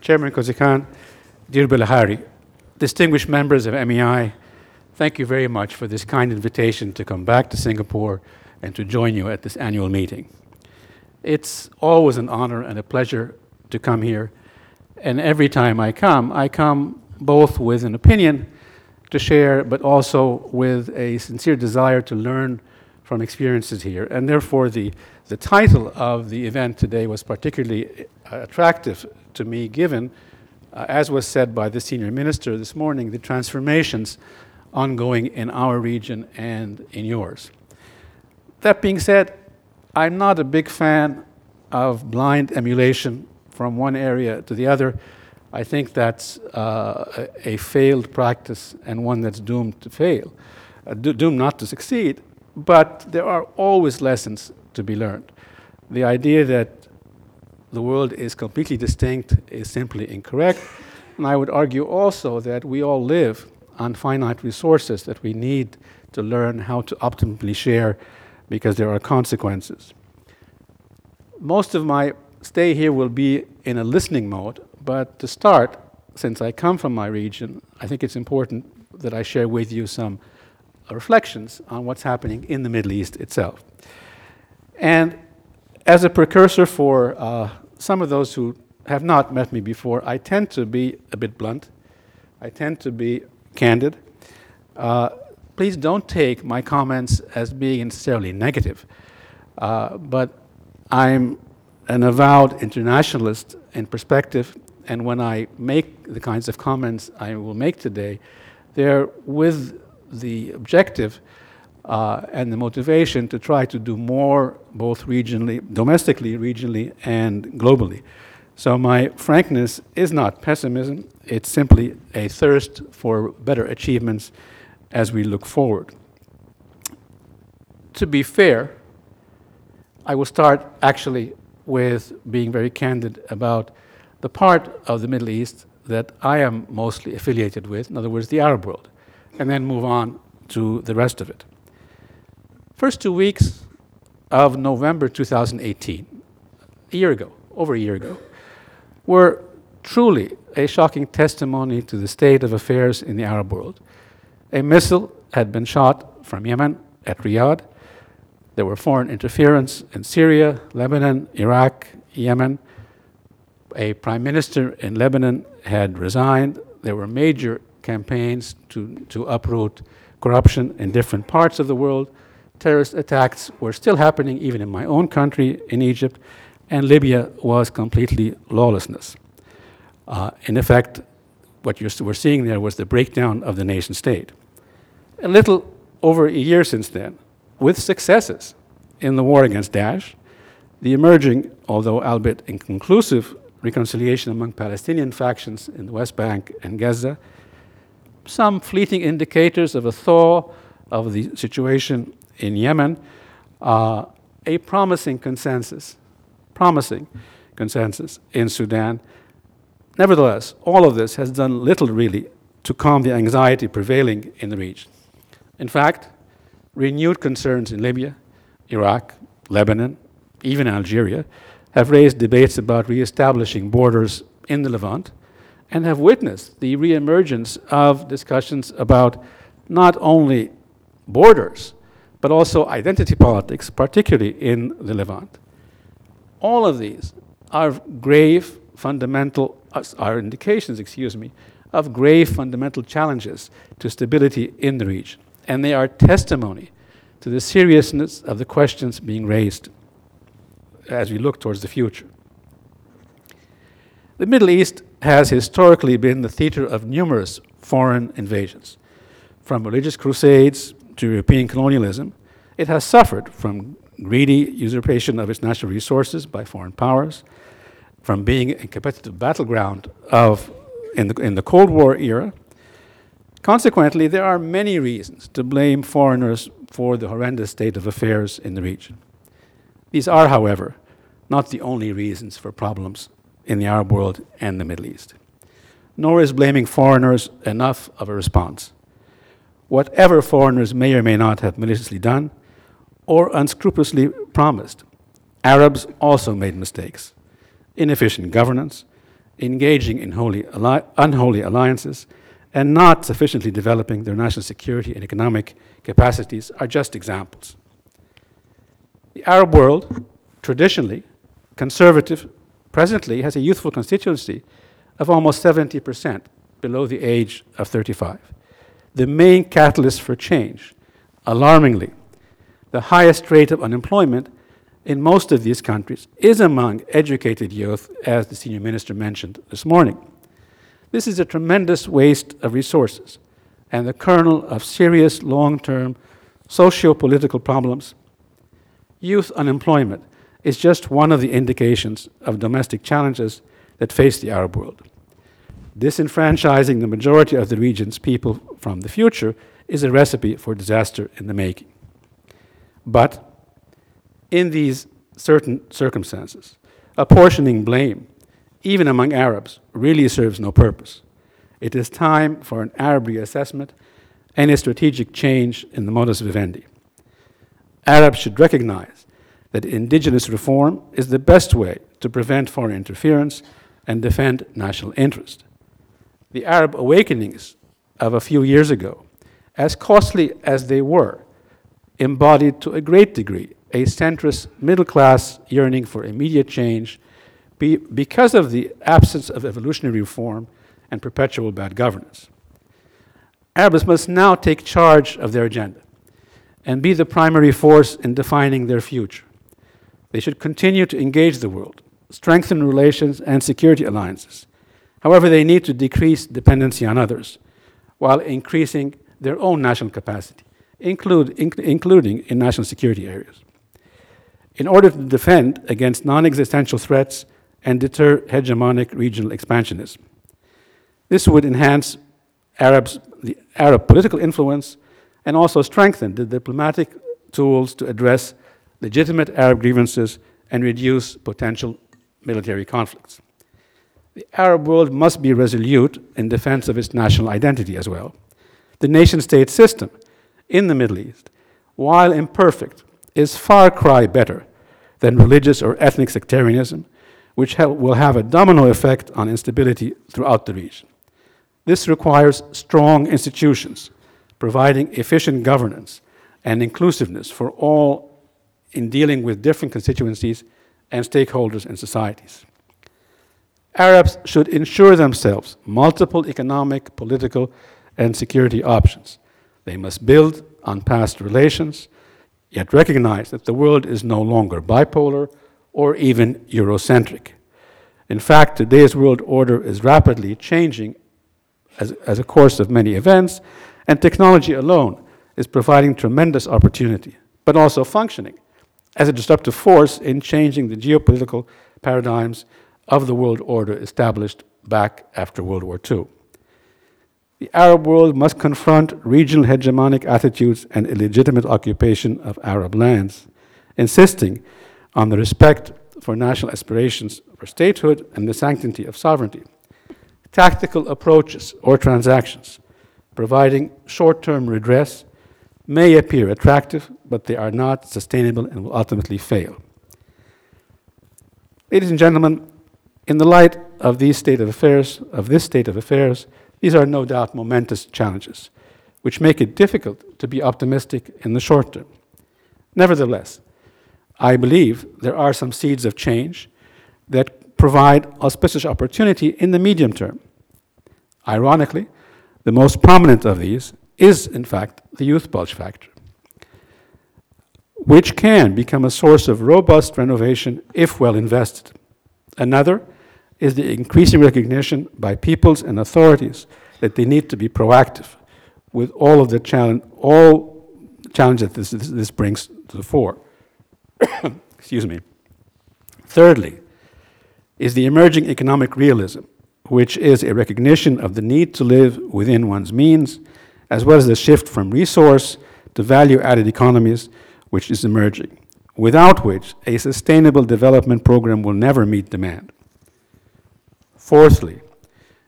Chairman Kozikhan, dear Bilahari, distinguished members of MEI, thank you very much for this kind invitation to come back to Singapore and to join you at this annual meeting. It's always an honor and a pleasure to come here, and every time I come both with an opinion to share, but also with a sincere desire to learn from experiences here. And therefore, the title of the event today was particularly attractive to me, given, as was said by the senior minister this morning, the transformations ongoing in our region and in yours. That being said, I'm not a big fan of blind emulation from one area to the other. I think that's a failed practice and one that's doomed to fail, doomed not to succeed, but there are always lessons to be learned. The idea that the world is completely distinct is simply incorrect, and I would argue also that we all live on finite resources that we need to learn how to optimally share because there are consequences. Most of my stay here will be in a listening mode, but to start, since I come from my region, I think it's important that I share with you some reflections on what's happening in the Middle East itself. And as a precursor for some of those who have not met me before, I tend to be a bit blunt. I tend to be candid. Please don't take my comments as being necessarily negative, but I'm an avowed internationalist in perspective, and when I make the kinds of comments I will make today, they're with the objective and the motivation to try to do more both regionally, domestically, regionally, and globally. So my frankness is not pessimism, it's simply a thirst for better achievements as we look forward. To be fair, I will start actually with being very candid about the part of the Middle East that I am mostly affiliated with, in other words, the Arab world, and then move on to the rest of it. First 2 weeks of November 2018, a year ago, over a year ago, were truly a shocking testimony to the state of affairs in the Arab world. A missile had been shot from Yemen at Riyadh. There were foreign interference in Syria, Lebanon, Iraq, Yemen. A prime minister in Lebanon had resigned. There were major campaigns to uproot corruption in different parts of the world. Terrorist attacks were still happening even in my own country, in Egypt, and Libya was completely lawlessness. In effect, what you were seeing there was the breakdown of the nation state. A little over a year since then, with successes in the war against Daesh, the emerging, although albeit inconclusive, reconciliation among Palestinian factions in the West Bank and Gaza, some fleeting indicators of a thaw of the situation in Yemen, a promising consensus in Sudan. Nevertheless, all of this has done little really to calm the anxiety prevailing in the region. In fact, renewed concerns in Libya, Iraq, Lebanon, even Algeria, have raised debates about reestablishing borders in the Levant and have witnessed the reemergence of discussions about not only borders, but also identity politics, particularly in the Levant. All of these are grave fundamental, are indications, of grave fundamental challenges to stability in the region. And they are testimony to the seriousness of the questions being raised as we look towards the future. The Middle East has historically been the theater of numerous foreign invasions. From religious crusades to European colonialism, it has suffered from greedy usurpation of its natural resources by foreign powers, from being a competitive battleground in the Cold War era. Consequently, there are many reasons to blame foreigners for the horrendous state of affairs in the region. These are, however, not the only reasons for problems in the Arab world and the Middle East. Nor is blaming foreigners enough of a response. Whatever foreigners may or may not have maliciously done or unscrupulously promised, Arabs also made mistakes. Inefficient governance, engaging in unholy alliances, and not sufficiently developing their national security and economic capacities are just examples. The Arab world, traditionally conservative, presently has a youthful constituency of almost 70% below the age of 35. The main catalyst for change, alarmingly, the highest rate of unemployment in most of these countries is among educated youth, as the senior minister mentioned this morning. This is a tremendous waste of resources and the kernel of serious long-term socio-political problems. Youth unemployment is just one of the indications of domestic challenges that face the Arab world. Disenfranchising the majority of the region's people from the future is a recipe for disaster in the making. But in these certain circumstances, apportioning blame, even among Arabs, really serves no purpose. It is time for an Arab reassessment and a strategic change in the modus vivendi. Arabs should recognize that indigenous reform is the best way to prevent foreign interference and defend national interest. The Arab awakenings of a few years ago, as costly as they were, embodied to a great degree a centrist middle-class yearning for immediate change because of the absence of evolutionary reform and perpetual bad governance. Arabs must now take charge of their agenda and be the primary force in defining their future. They should continue to engage the world, strengthen relations and security alliances. However, they need to decrease dependency on others while increasing their own national capacity, including in national security areas. In order to defend against non-existential threats and deter hegemonic regional expansionism. This would enhance the Arab political influence and also strengthen the diplomatic tools to address legitimate Arab grievances and reduce potential military conflicts. The Arab world must be resolute in defense of its national identity as well. The nation-state system in the Middle East, while imperfect, is far cry better than religious or ethnic sectarianism, which will have a domino effect on instability throughout the region. This requires strong institutions, providing efficient governance and inclusiveness for all in dealing with different constituencies and stakeholders and societies. Arabs should ensure themselves multiple economic, political, and security options. They must build on past relations, yet recognize that the world is no longer bipolar or even Eurocentric. In fact, today's world order is rapidly changing as a course of many events, and technology alone is providing tremendous opportunity, but also functioning as a disruptive force in changing the geopolitical paradigms of the world order established back after World War II. The Arab world must confront regional hegemonic attitudes and illegitimate occupation of Arab lands, insisting on the respect for national aspirations for statehood and the sanctity of sovereignty. Tactical approaches or transactions providing short-term redress may appear attractive, but they are not sustainable and will ultimately fail. Ladies and gentlemen, in the light of this state of affairs, these are no doubt momentous challenges, which make it difficult to be optimistic in the short term. Nevertheless, I believe there are some seeds of change that provide auspicious opportunity in the medium term. Ironically, the most prominent of these is, in fact, the youth bulge factor, which can become a source of robust renovation if well invested. Another is the increasing recognition by peoples and authorities that they need to be proactive with all of the challenge that this brings to the fore. Excuse me. Thirdly, is the emerging economic realism, which is a recognition of the need to live within one's means, as well as the shift from resource to value-added economies, which is emerging, without which a sustainable development program will never meet demand. Fourthly,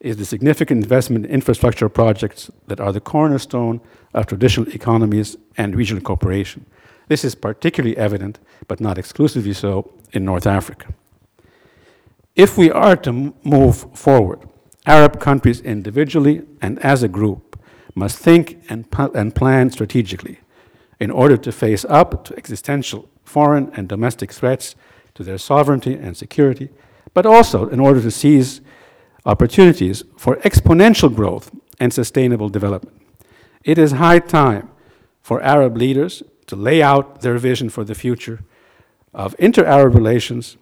is the significant investment in infrastructure projects that are the cornerstone of traditional economies and regional cooperation. This is particularly evident, but not exclusively so, in North Africa. If we are to move forward, Arab countries individually and as a group must think and plan strategically in order to face up to existential foreign and domestic threats to their sovereignty and security, but also in order to seize opportunities for exponential growth and sustainable development. It is high time for Arab leaders to lay out their vision for the future of inter-Arab relations,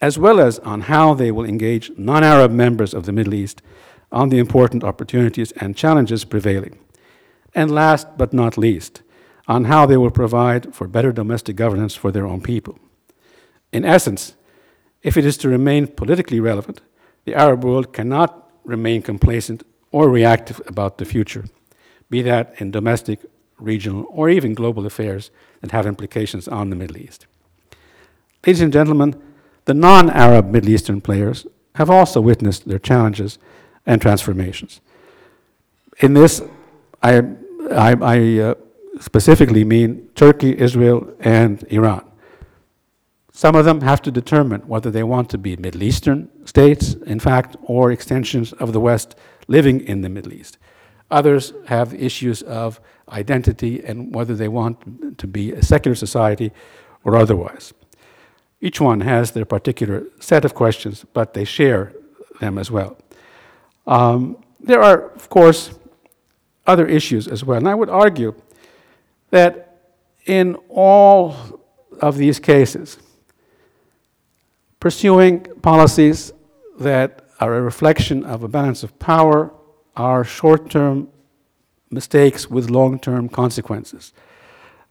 as well as on how they will engage non-Arab members of the Middle East on the important opportunities and challenges prevailing. And last but not least, on how they will provide for better domestic governance for their own people. In essence, if it is to remain politically relevant, the Arab world cannot remain complacent or reactive about the future, be that in domestic, regional, or even global affairs that have implications on the Middle East. Ladies and gentlemen, the non-Arab Middle Eastern players have also witnessed their challenges and transformations. In this, I specifically mean Turkey, Israel, and Iran. Some of them have to determine whether they want to be Middle Eastern states, in fact, or extensions of the West living in the Middle East. Others have issues of identity and whether they want to be a secular society or otherwise. Each one has their particular set of questions, but they share them as well. There are, of course, other issues as well, and I would argue that in all of these cases, pursuing policies that are a reflection of a balance of power are short-term mistakes with long-term consequences.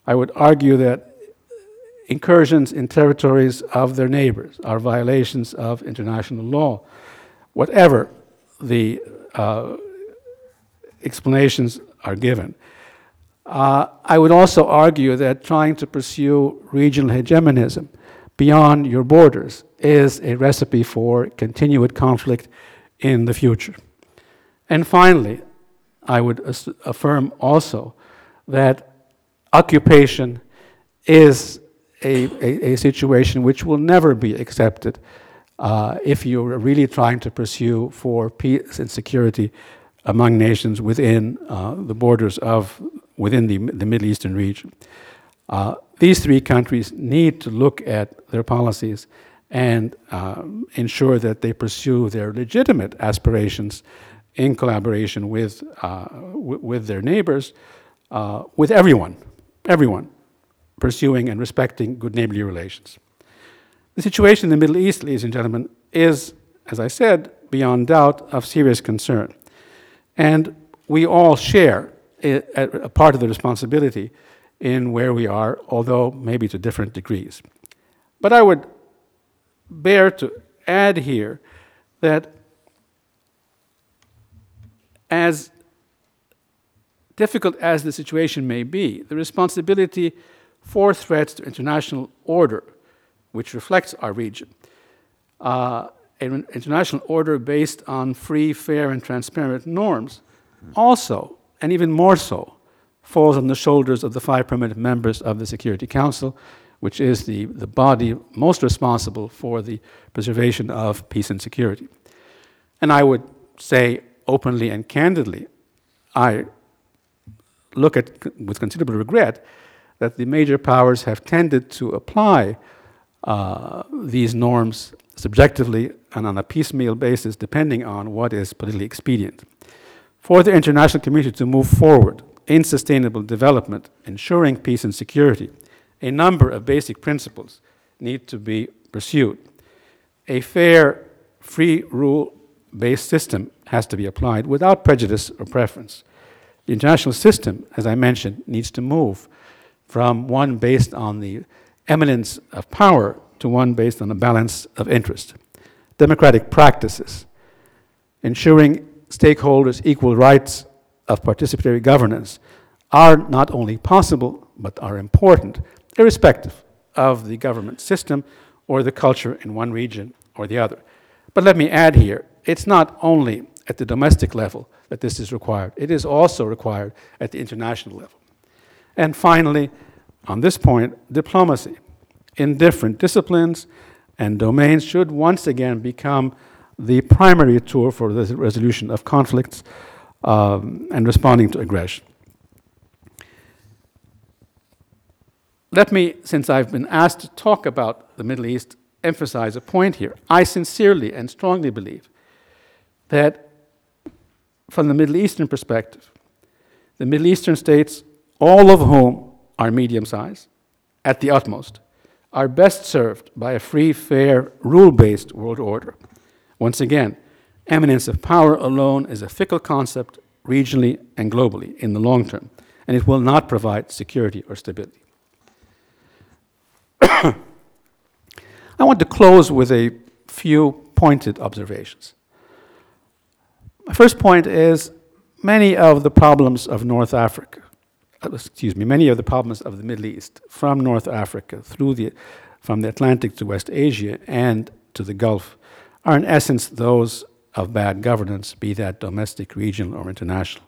I would argue that incursions in territories of their neighbors are violations of international law. Whatever the explanations are given. I would also argue that trying to pursue regional hegemonism beyond your borders is a recipe for continued conflict in the future. And finally, I would affirm also that occupation is a situation which will never be accepted if you're really trying to pursue for peace and security among nations within the borders of within the Middle Eastern region. These three countries need to look at their policies and ensure that they pursue their legitimate aspirations in collaboration with their neighbors, with everyone, pursuing and respecting good neighborly relations. The situation in the Middle East, ladies and gentlemen, is, as I said, beyond doubt of serious concern. And we all share a part of the responsibility in where we are, although maybe to different degrees. But I would bear to add here that as difficult as the situation may be, the responsibility for threats to international order, which reflects our region, an international order based on free, fair, and transparent norms, also, and even more so, falls on the shoulders of the 5 permanent members of the Security Council, which is the body most responsible for the preservation of peace and security. And I would say openly and candidly, I look at with considerable regret that the major powers have tended to apply these norms subjectively and on a piecemeal basis, depending on what is politically expedient. For the international community to move forward in sustainable development, ensuring peace and security, a number of basic principles need to be pursued. A fair, free rule-based system has to be applied without prejudice or preference. The international system, as I mentioned, needs to move from one based on the eminence of power to one based on a balance of interest. Democratic practices, ensuring stakeholders' equal rights of participatory governance are not only possible, but are important, irrespective of the government system or the culture in one region or the other. But let me add here, it's not only at the domestic level that this is required, it is also required at the international level. And finally, on this point, diplomacy in different disciplines and domains should once again become the primary tool for the resolution of conflicts and responding to aggression. Let me, since I've been asked to talk about the Middle East, emphasize a point here. I sincerely and strongly believe that from the Middle Eastern perspective, the Middle Eastern states, all of whom are medium-sized, at the utmost, are best served by a free, fair, rule-based world order. Once again, eminence of power alone is a fickle concept regionally and globally in the long term, and it will not provide security or stability. I want to close with a few pointed observations. My first point is many of the problems of the Middle East, from North Africa, from the Atlantic to West Asia and to the Gulf, are in essence those of bad governance, be that domestic, regional, or international.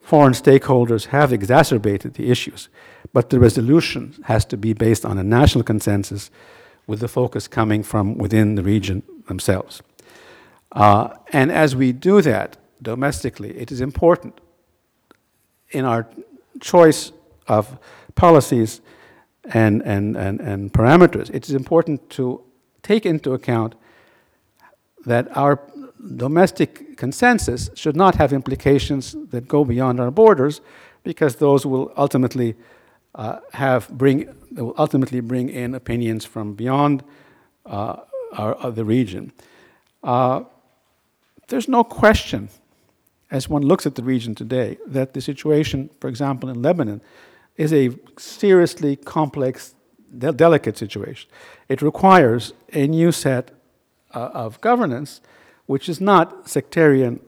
Foreign stakeholders have exacerbated the issues, but the resolution has to be based on a national consensus with the focus coming from within the region themselves. And as we do that domestically, it is important in our choice of policies and parameters, it is important to take into account that our domestic consensus should not have implications that go beyond our borders, because those will ultimately bring in opinions from beyond the region. There's no question, as one looks at the region today, that the situation, for example, in Lebanon, is a seriously complex, delicate situation. It requires a new set of governance, which is not sectarian,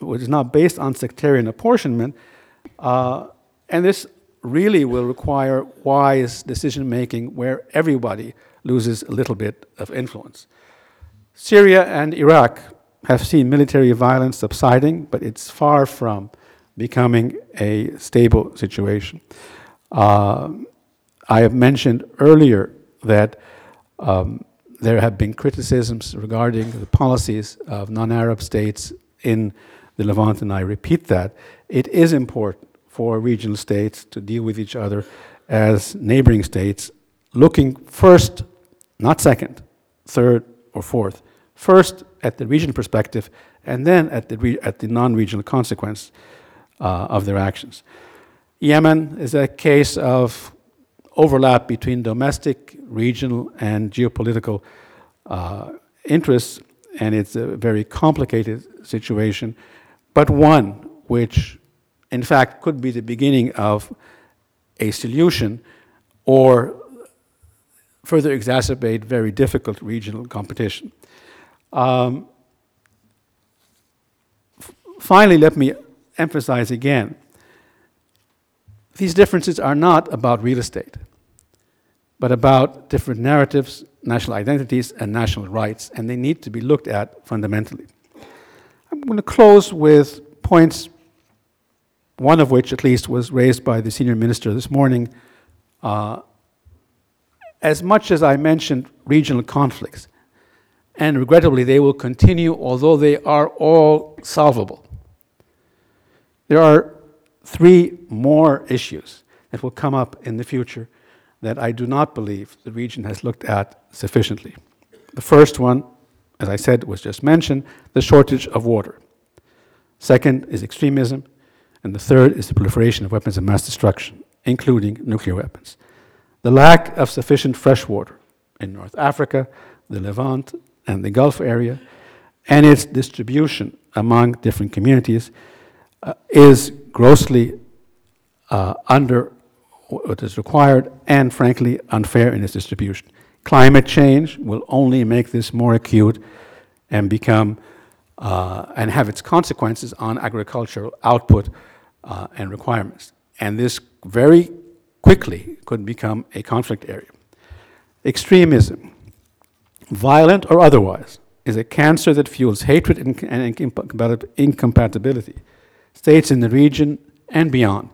which is not based on sectarian apportionment, and this really will require wise decision-making where everybody loses a little bit of influence. Syria and Iraq have seen military violence subsiding, but it's far from becoming a stable situation. I have mentioned earlier that there have been criticisms regarding the policies of non-Arab states in the Levant, and I repeat that. It is important for regional states to deal with each other as neighboring states, looking first, not second, third, or fourth. First at the regional perspective, and then at the non-regional consequence of their actions. Yemen is a case of overlap between domestic, regional, and geopolitical interests, and it's a very complicated situation, but one which, in fact, could be the beginning of a solution or further exacerbate very difficult regional competition. Finally, let me emphasize again, these differences are not about real estate, but about different narratives, national identities, and national rights, and they need to be looked at fundamentally. I'm going to close with points, one of which at least was raised by the senior minister this morning. As much as I mentioned regional conflicts, and regrettably they will continue, although they are all solvable, there are three more issues that will come up in the future that I do not believe the region has looked at sufficiently. The first one, as I said, was just mentioned, the shortage of water. Second is extremism, and the third is the proliferation of weapons of mass destruction, including nuclear weapons. The lack of sufficient fresh water in North Africa, the Levant, and the Gulf area, and its distribution among different communities is grossly under what is required and, frankly, unfair in its distribution. Climate change will only make this more acute and become and have its consequences on agricultural output and requirements. And this very quickly could become a conflict area. Extremism, violent or otherwise, is a cancer that fuels hatred and incompatibility. States in the region and beyond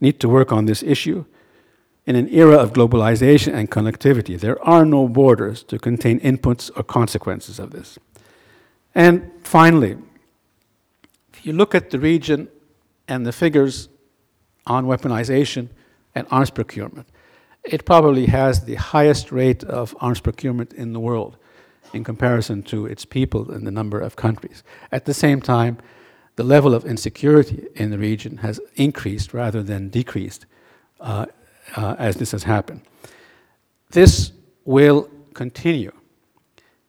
need to work on this issue in an era of globalization and connectivity, there are no borders to contain inputs or consequences of this. And finally, if you look at the region and the figures on weaponization and arms procurement, it probably has the highest rate of arms procurement in the world in comparison to its people and the number of countries. At the same time, the level of insecurity in the region has increased rather than decreased as this has happened. This will continue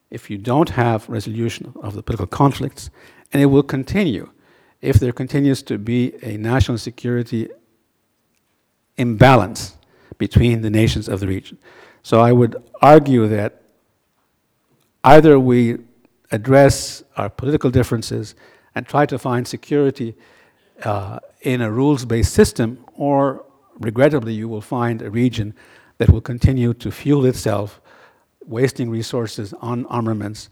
if you don't have resolution of the political conflicts, and it will continue if there continues to be a national security imbalance between the nations of the region. So I would argue that either we address our political differences and try to find security in a rules-based system, or regrettably you will find a region that will continue to fuel itself, wasting resources on armaments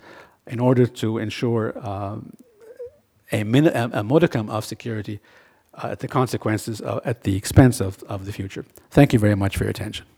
in order to ensure a modicum of security at the expense of the future. Thank you very much for your attention.